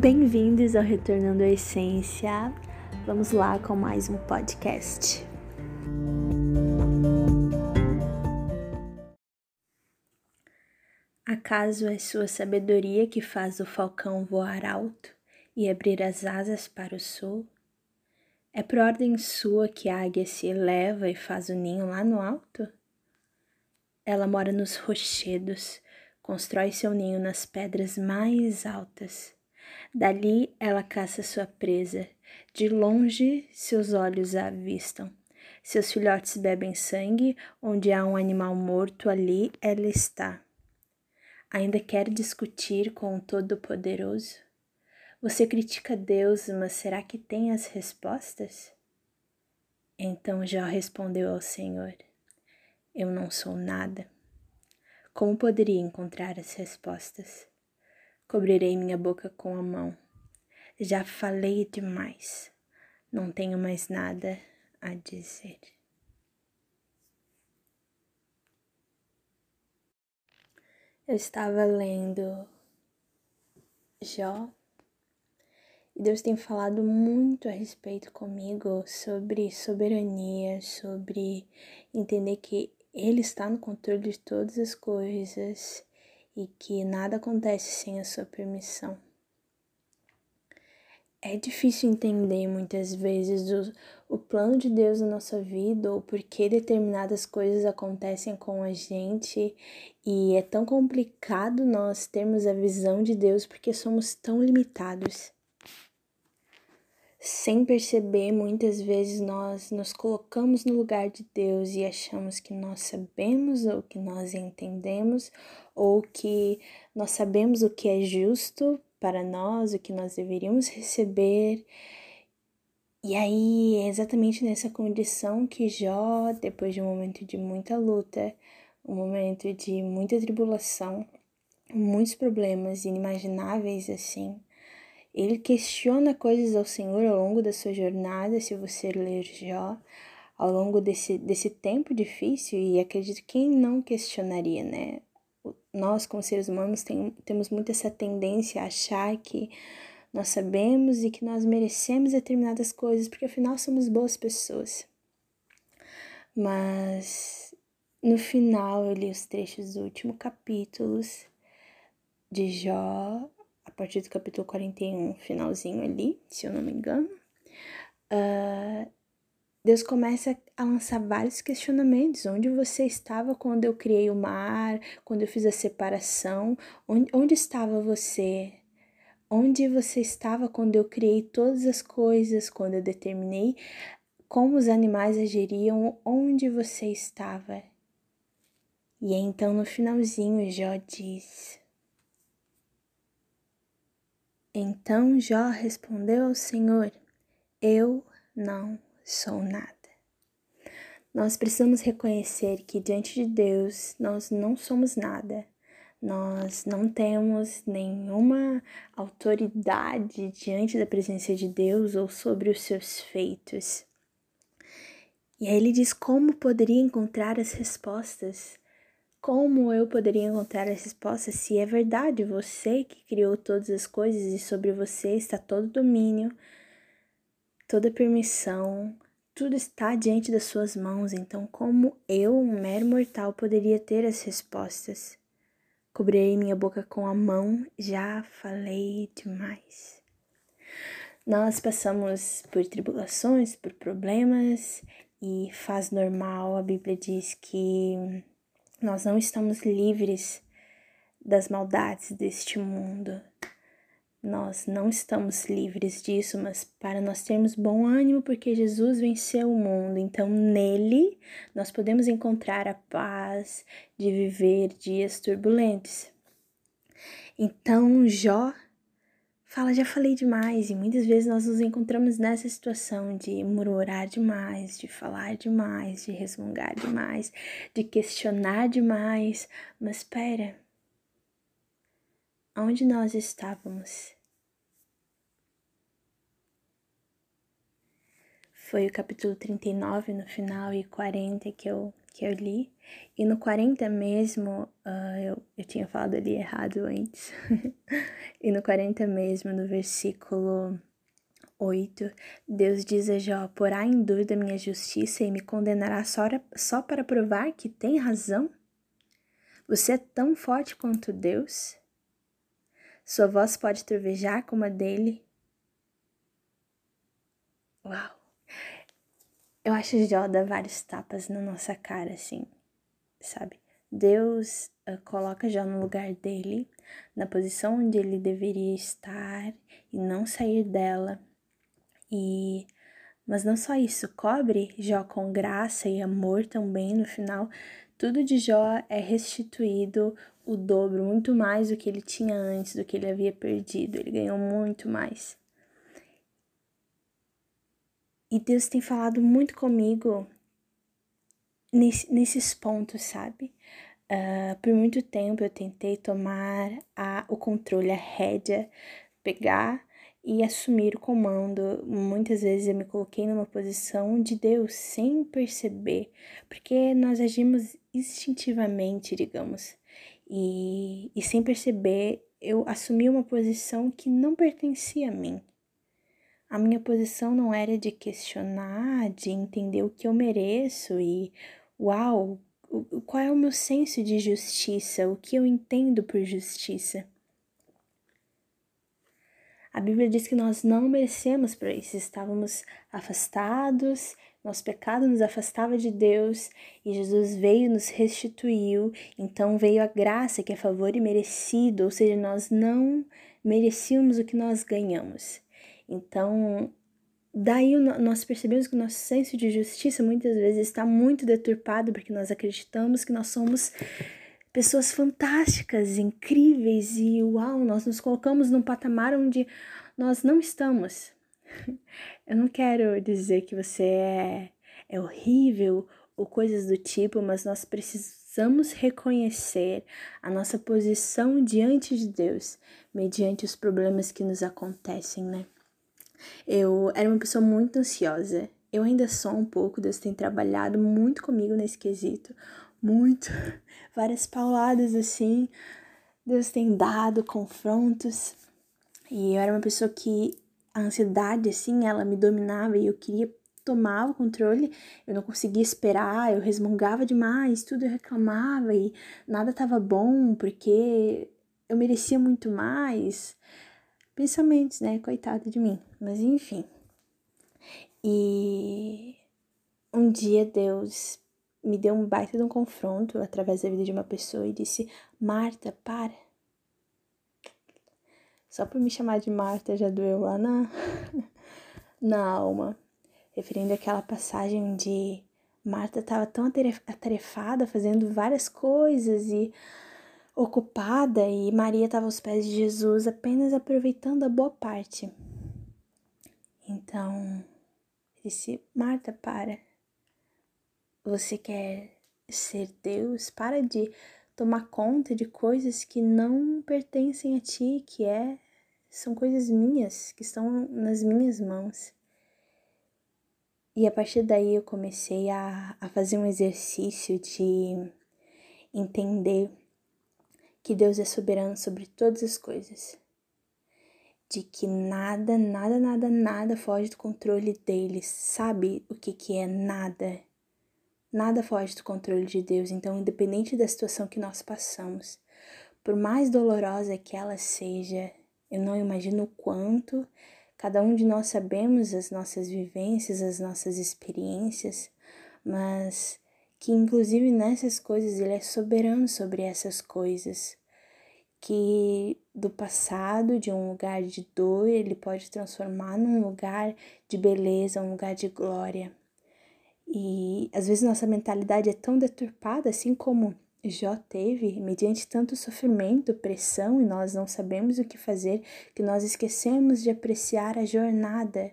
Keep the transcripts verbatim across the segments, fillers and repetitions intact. Bem-vindos ao Retornando à Essência. Vamos lá com mais um podcast. Acaso é sua sabedoria que faz o falcão voar alto e abrir as asas para o sul? É por ordem sua que a águia se eleva e faz o ninho lá no alto? Ela mora nos rochedos, constrói seu ninho nas pedras mais altas. Dali ela caça sua presa, de longe seus olhos a avistam. Seus filhotes bebem sangue, onde há um animal morto ali ela está. Ainda quer discutir com o Todo-Poderoso? Você critica Deus, mas será que tem as respostas? Então Jó respondeu ao Senhor: eu não sou nada. Como poderia encontrar as respostas? Cobrirei minha boca com a mão. Já falei demais. Não tenho mais nada a dizer. Eu estava lendo Jó. Deus tem falado muito a respeito comigo sobre soberania, sobre entender que Ele está no controle de todas as coisas e que nada acontece sem a sua permissão. É difícil entender muitas vezes o, o plano de Deus na nossa vida ou por que determinadas coisas acontecem com a gente, e é tão complicado nós termos a visão de Deus porque somos tão limitados. Sem perceber, muitas vezes nós nos colocamos no lugar de Deus e achamos que nós sabemos ou que nós entendemos ou que nós sabemos o que é justo para nós, o que nós deveríamos receber. E aí é exatamente nessa condição que Jó, depois de um momento de muita luta, um momento de muita tribulação, muitos problemas inimagináveis assim, ele questiona coisas ao Senhor ao longo da sua jornada. Se você ler Jó, ao longo desse, desse tempo difícil, e acredito, quem não questionaria, né? Nós, como seres humanos, tem, temos muito essa tendência a achar que nós sabemos e que nós merecemos determinadas coisas, porque afinal somos boas pessoas. Mas no final, eu li os trechos do último capítulo de Jó, a partir do capítulo quarenta e um, finalzinho ali, se eu não me engano, uh, Deus começa a lançar vários questionamentos. Onde você estava quando eu criei o mar, quando eu fiz a separação? Onde, onde estava você? Onde você estava quando eu criei todas as coisas, quando eu determinei como os animais agiriam? Onde você estava? E então, no finalzinho, Jó diz: então Jó respondeu ao Senhor: eu não sou nada. Nós precisamos reconhecer que diante de Deus nós não somos nada. Nós não temos nenhuma autoridade diante da presença de Deus ou sobre os seus feitos. E aí ele diz: como poderia encontrar as respostas? Como eu poderia encontrar a resposta se é verdade você que criou todas as coisas e sobre você está todo domínio, toda permissão, tudo está diante das suas mãos? Então, como eu, um mero mortal, poderia ter as respostas? Cobrirei minha boca com a mão, já falei demais. Nós passamos por tribulações, por problemas, e faz normal. A Bíblia diz que nós não estamos livres das maldades deste mundo. Nós não estamos livres disso, mas para nós termos bom ânimo, porque Jesus venceu o mundo. Então, nele, nós podemos encontrar a paz de viver dias turbulentos. Então, Jó fala: já falei demais. E muitas vezes nós nos encontramos nessa situação de murmurar demais, de falar demais, de resmungar demais, de questionar demais. Mas espera, onde nós estávamos? Foi o capítulo trinta e nove no final e quarenta que eu que eu li. E no quarenta mesmo, uh, eu, eu tinha falado ali errado antes. E no quarenta mesmo, no versículo oito, Deus diz a Jó: porá em dúvida minha justiça e me condenará só, só para provar que tem razão? Você é tão forte quanto Deus? Sua voz pode trovejar como a dele? Uau! Eu acho que Jó dá vários tapas na nossa cara, assim, sabe? Deus uh, coloca Jó no lugar dele, na posição onde ele deveria estar e não sair dela. E, mas não só isso, cobre Jó com graça e amor também. No final, tudo de Jó é restituído o dobro, muito mais do que ele tinha antes, do que ele havia perdido. Ele ganhou muito mais. E Deus tem falado muito comigo nesse, nesses pontos, sabe? Uh, por muito tempo eu tentei tomar a, o controle, a rédea, pegar e assumir o comando. Muitas vezes eu me coloquei numa posição de Deus sem perceber, porque nós agimos instintivamente, digamos, e, e sem perceber eu assumi uma posição que não pertencia a mim. A minha posição não era de questionar, de entender o que eu mereço e uau, qual é o meu senso de justiça, o que eu entendo por justiça. A Bíblia diz que nós não merecemos para isso, estávamos afastados, nosso pecado nos afastava de Deus e Jesus veio e nos restituiu, então veio a graça que é favor e merecido, ou seja, nós não merecíamos o que nós ganhamos. Então, daí nós percebemos que o nosso senso de justiça muitas vezes está muito deturpado porque nós acreditamos que nós somos pessoas fantásticas, incríveis e uau, nós nos colocamos num patamar onde nós não estamos. Eu não quero dizer que você é, é horrível ou coisas do tipo, mas nós precisamos reconhecer a nossa posição diante de Deus mediante os problemas que nos acontecem, né? Eu era uma pessoa muito ansiosa, eu ainda sou um pouco, Deus tem trabalhado muito comigo nesse quesito. Muito, várias pauladas assim, Deus tem dado confrontos, e eu era uma pessoa que a ansiedade assim, ela me dominava e eu queria tomar o controle, eu não conseguia esperar, eu resmungava demais, tudo eu reclamava e nada estava bom porque eu merecia muito mais, pensamentos, né, coitado de mim, mas enfim. E um dia Deus me deu um baita de um confronto através da vida de uma pessoa e disse: Marta, para. Só por me chamar de Marta já doeu lá na, na alma. Referindo àquela passagem onde Marta estava tão atarefada, fazendo várias coisas e ocupada, e Maria estava aos pés de Jesus, apenas aproveitando a boa parte. Então, disse: Marta, para. Você quer ser Deus? Para de tomar conta de coisas que não pertencem a ti, que é, são coisas minhas, que estão nas minhas mãos. E a partir daí eu comecei a, a fazer um exercício de entender que Deus é soberano sobre todas as coisas. De que nada, nada, nada, nada foge do controle dele. Sabe o que, que é nada? Nada foge do controle de Deus, então independente da situação que nós passamos, por mais dolorosa que ela seja, eu não imagino o quanto cada um de nós sabemos as nossas vivências, as nossas experiências, mas que inclusive nessas coisas ele é soberano sobre essas coisas, que do passado, de um lugar de dor, ele pode transformar num lugar de beleza, um lugar de glória. E às vezes nossa mentalidade é tão deturpada, assim como Jó teve, mediante tanto sofrimento, pressão, e nós não sabemos o que fazer, que nós esquecemos de apreciar a jornada,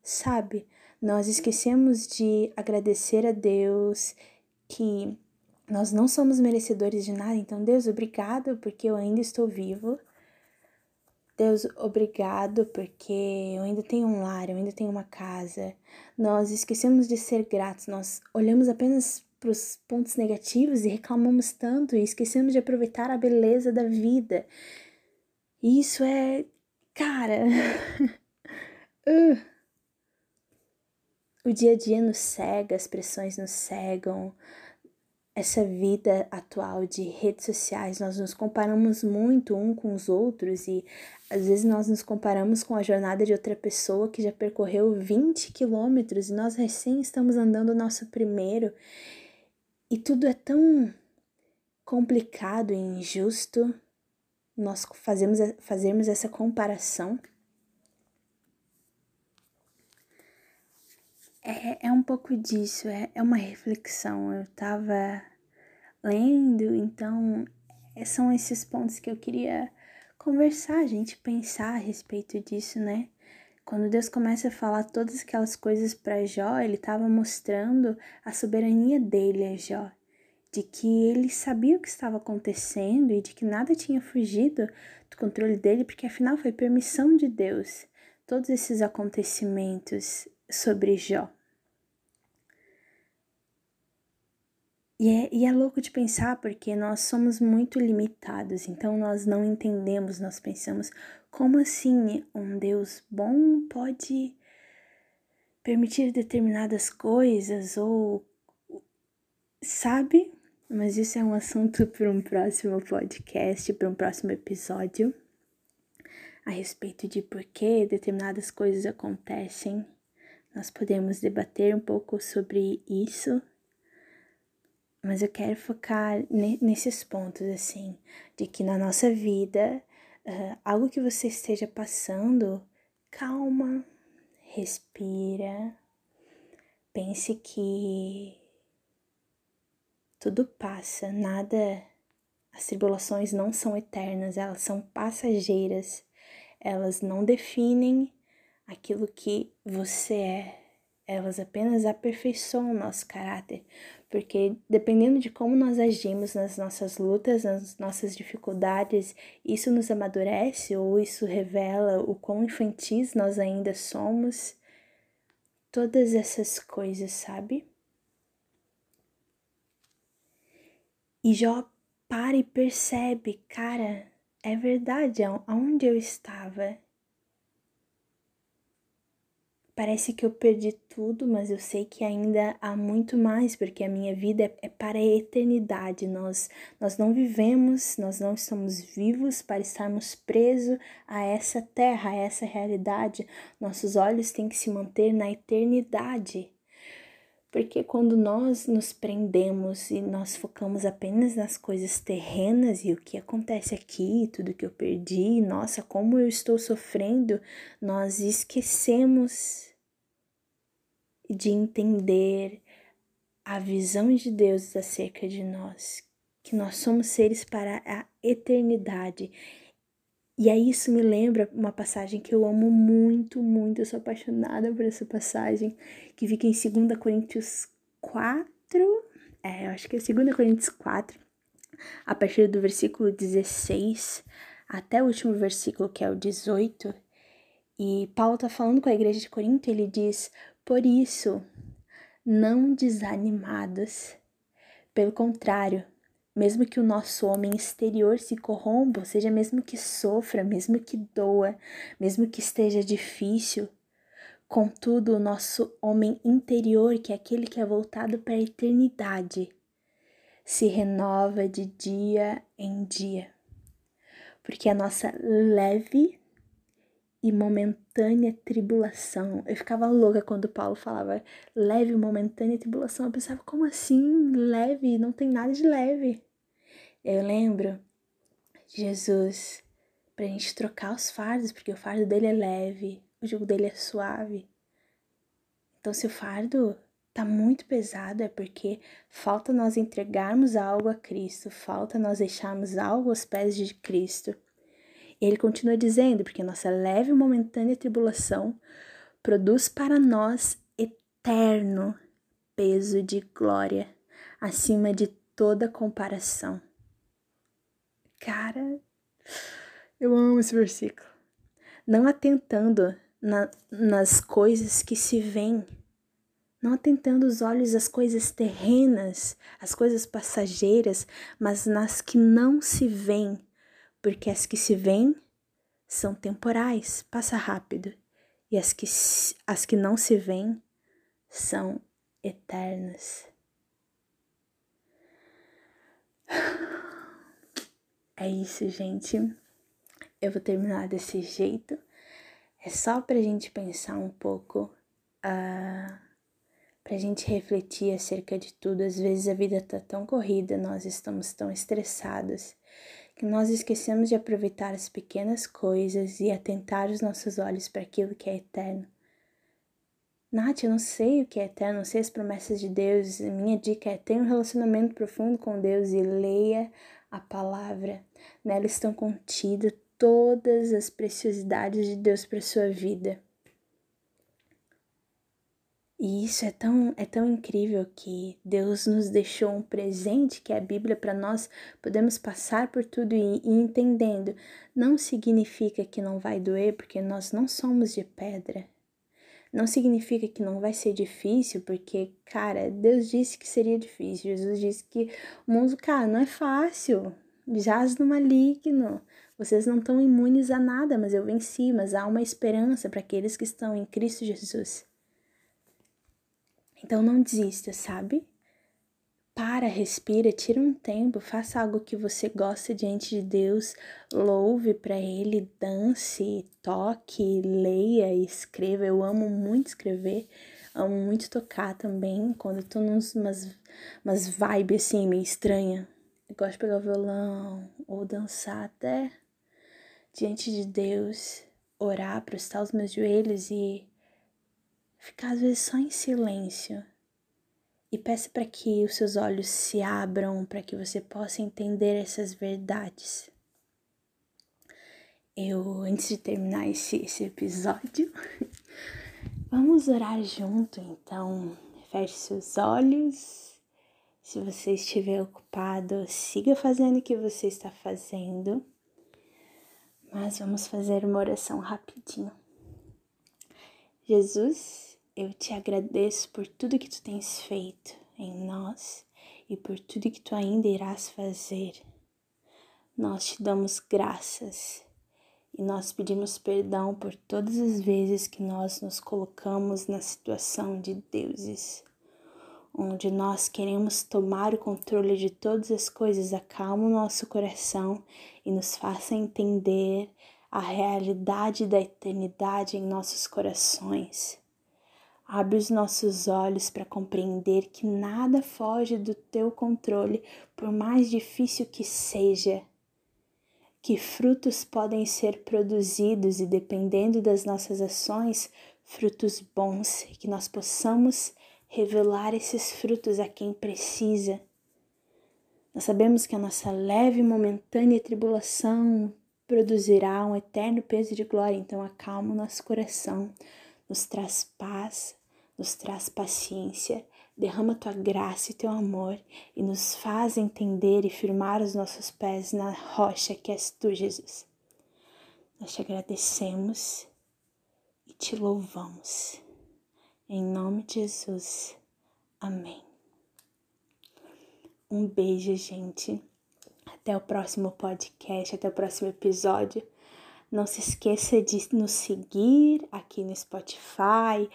sabe? Nós esquecemos de agradecer a Deus, que nós não somos merecedores de nada, então Deus, obrigado porque eu ainda estou vivo. Deus, obrigado, porque eu ainda tenho um lar, eu ainda tenho uma casa. Nós esquecemos de ser gratos, nós olhamos apenas para os pontos negativos e reclamamos tanto e esquecemos de aproveitar a beleza da vida. Isso é... cara... uh. O dia a dia nos cega, as pressões nos cegam. Essa vida atual de redes sociais, nós nos comparamos muito um com os outros e às vezes nós nos comparamos com a jornada de outra pessoa que já percorreu vinte quilômetros e nós recém estamos andando o nosso primeiro. E tudo é tão complicado e injusto nós fazemos, fazermos essa comparação. É, é um pouco disso, é, é uma reflexão. Eu estava lendo, então são esses pontos que eu queria conversar, a gente pensar a respeito disso, né? Quando Deus começa a falar todas aquelas coisas para Jó, ele estava mostrando a soberania dele a Jó, de que ele sabia o que estava acontecendo e de que nada tinha fugido do controle dele, porque afinal foi permissão de Deus, todos esses acontecimentos sobre Jó. E é, e é louco de pensar porque nós somos muito limitados, então nós não entendemos, nós pensamos, como assim um Deus bom pode permitir determinadas coisas, ou sabe? Mas isso é um assunto para um próximo podcast, para um próximo episódio, a respeito de por que determinadas coisas acontecem. Nós podemos debater um pouco sobre isso, mas eu quero focar ne- nesses pontos, assim, de que na nossa vida, uh, algo que você esteja passando, calma, respira, pense que tudo passa, nada, as tribulações não são eternas, elas são passageiras, elas não definem aquilo que você é, elas apenas aperfeiçoam o nosso caráter, porque dependendo de como nós agimos nas nossas lutas, nas nossas dificuldades, isso nos amadurece ou isso revela o quão infantis nós ainda somos, todas essas coisas, sabe? E Jó para e percebe, cara, é verdade, aonde eu estava... Parece que eu perdi tudo, mas eu sei que ainda há muito mais, porque a minha vida é, é para a eternidade. Nós, nós não vivemos, nós não estamos vivos para estarmos presos a essa terra, a essa realidade. Nossos olhos têm que se manter na eternidade. Porque quando nós nos prendemos e nós focamos apenas nas coisas terrenas e o que acontece aqui, tudo que eu perdi, nossa, como eu estou sofrendo, nós esquecemos de entender a visão de Deus acerca de nós, que nós somos seres para a eternidade. E aí isso me lembra uma passagem que eu amo muito, muito, eu sou apaixonada por essa passagem, que fica em dois Coríntios quatro, é, eu acho que é dois Coríntios quatro, a partir do versículo dezesseis até o último versículo, que é o dezoito, e Paulo está falando com a igreja de Corinto, ele diz, por isso, não desanimados, pelo contrário, mesmo que o nosso homem exterior se corrompa, ou seja, mesmo que sofra, mesmo que doa, mesmo que esteja difícil, contudo, o nosso homem interior, que é aquele que é voltado para a eternidade, se renova de dia em dia. Porque a nossa leve e momentânea tribulação, eu ficava louca quando Paulo falava leve, momentânea tribulação, eu pensava, como assim leve? Não tem nada de leve. Eu lembro Jesus, pra gente trocar os fardos, porque o fardo dele é leve, o jugo dele é suave. Então se o fardo tá muito pesado é porque falta nós entregarmos algo a Cristo, falta nós deixarmos algo aos pés de Cristo. Ele continua dizendo, porque a nossa leve e momentânea tribulação produz para nós eterno peso de glória, acima de toda comparação. Cara, eu amo esse versículo. Não atentando na, nas coisas que se veem, não atentando os olhos às coisas terrenas, às coisas passageiras, mas nas que não se veem, porque as que se veem são temporais, passa rápido, e as que, as que não se veem são eternas. É isso, gente. Eu vou terminar desse jeito. É só pra gente pensar um pouco, uh, pra gente refletir acerca de tudo. Às vezes a vida tá tão corrida, nós estamos tão estressados, que nós esquecemos de aproveitar as pequenas coisas e atentar os nossos olhos para aquilo que é eterno. Nath, eu não sei o que é eterno, não sei as promessas de Deus. Minha dica é: tenha um relacionamento profundo com Deus e leia a palavra. Nela estão contidas todas as preciosidades de Deus para a sua vida. E isso é tão, é tão incrível, que Deus nos deixou um presente, que é a Bíblia, para nós podemos passar por tudo e, e entendendo. Não significa que não vai doer, porque nós não somos de pedra. Não significa que não vai ser difícil, porque, cara, Deus disse que seria difícil. Jesus disse que o mundo, cara, não é fácil. Jaz no maligno. Vocês não estão imunes a nada, mas eu venci. Mas há uma esperança para aqueles que estão em Cristo Jesus. Então não desista, sabe? Para, respira, tira um tempo, faça algo que você gosta diante de Deus, louve para Ele, dance, toque, leia, escreva. Eu amo muito escrever, amo muito tocar também, quando eu tô numas umas vibes assim, meio estranha. Eu gosto de pegar o violão ou dançar até diante de Deus, orar, prostrar os meus joelhos e ficar às vezes só em silêncio. E peça para que os seus olhos se abram, para que você possa entender essas verdades. Eu, antes de terminar esse, esse episódio, vamos orar junto, então. Feche seus olhos. Se você estiver ocupado, siga fazendo o que você está fazendo. Mas vamos fazer uma oração rapidinho. Jesus, eu te agradeço por tudo que tu tens feito em nós e por tudo que tu ainda irás fazer. Nós te damos graças e nós pedimos perdão por todas as vezes que nós nos colocamos na situação de deuses, onde nós queremos tomar o controle de todas as coisas. Acalma o nosso coração e nos faça entender a realidade da eternidade em nossos corações. Abre os nossos olhos para compreender que nada foge do teu controle, por mais difícil que seja. Que frutos podem ser produzidos e, dependendo das nossas ações, frutos bons, e que nós possamos revelar esses frutos a quem precisa. Nós sabemos que a nossa leve e momentânea tribulação produzirá um eterno peso de glória, então acalma o nosso coração, nos traz paz, nos traz paciência, derrama tua graça e teu amor e nos faz entender e firmar os nossos pés na rocha que és tu, Jesus. Nós te agradecemos e te louvamos. Em nome de Jesus. Amém. Um beijo, gente. Até o próximo podcast, até o próximo episódio. Não se esqueça de nos seguir aqui no Spotify,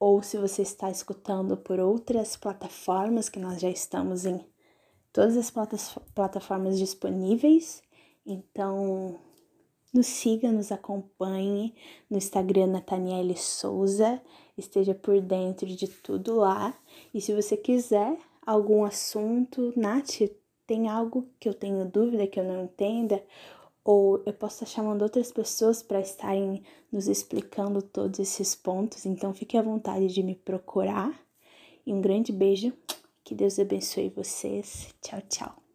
ou se você está escutando por outras plataformas, que nós já estamos em todas as plataformas disponíveis. Então, nos siga, nos acompanhe no Instagram, Nathaniele Souza, esteja por dentro de tudo lá. E se você quiser algum assunto, Nath, tem algo que eu tenho dúvida, que eu não entenda, ou eu posso estar chamando outras pessoas para estarem nos explicando todos esses pontos. Então, fique à vontade de me procurar. E um grande beijo. Que Deus abençoe vocês. Tchau, tchau.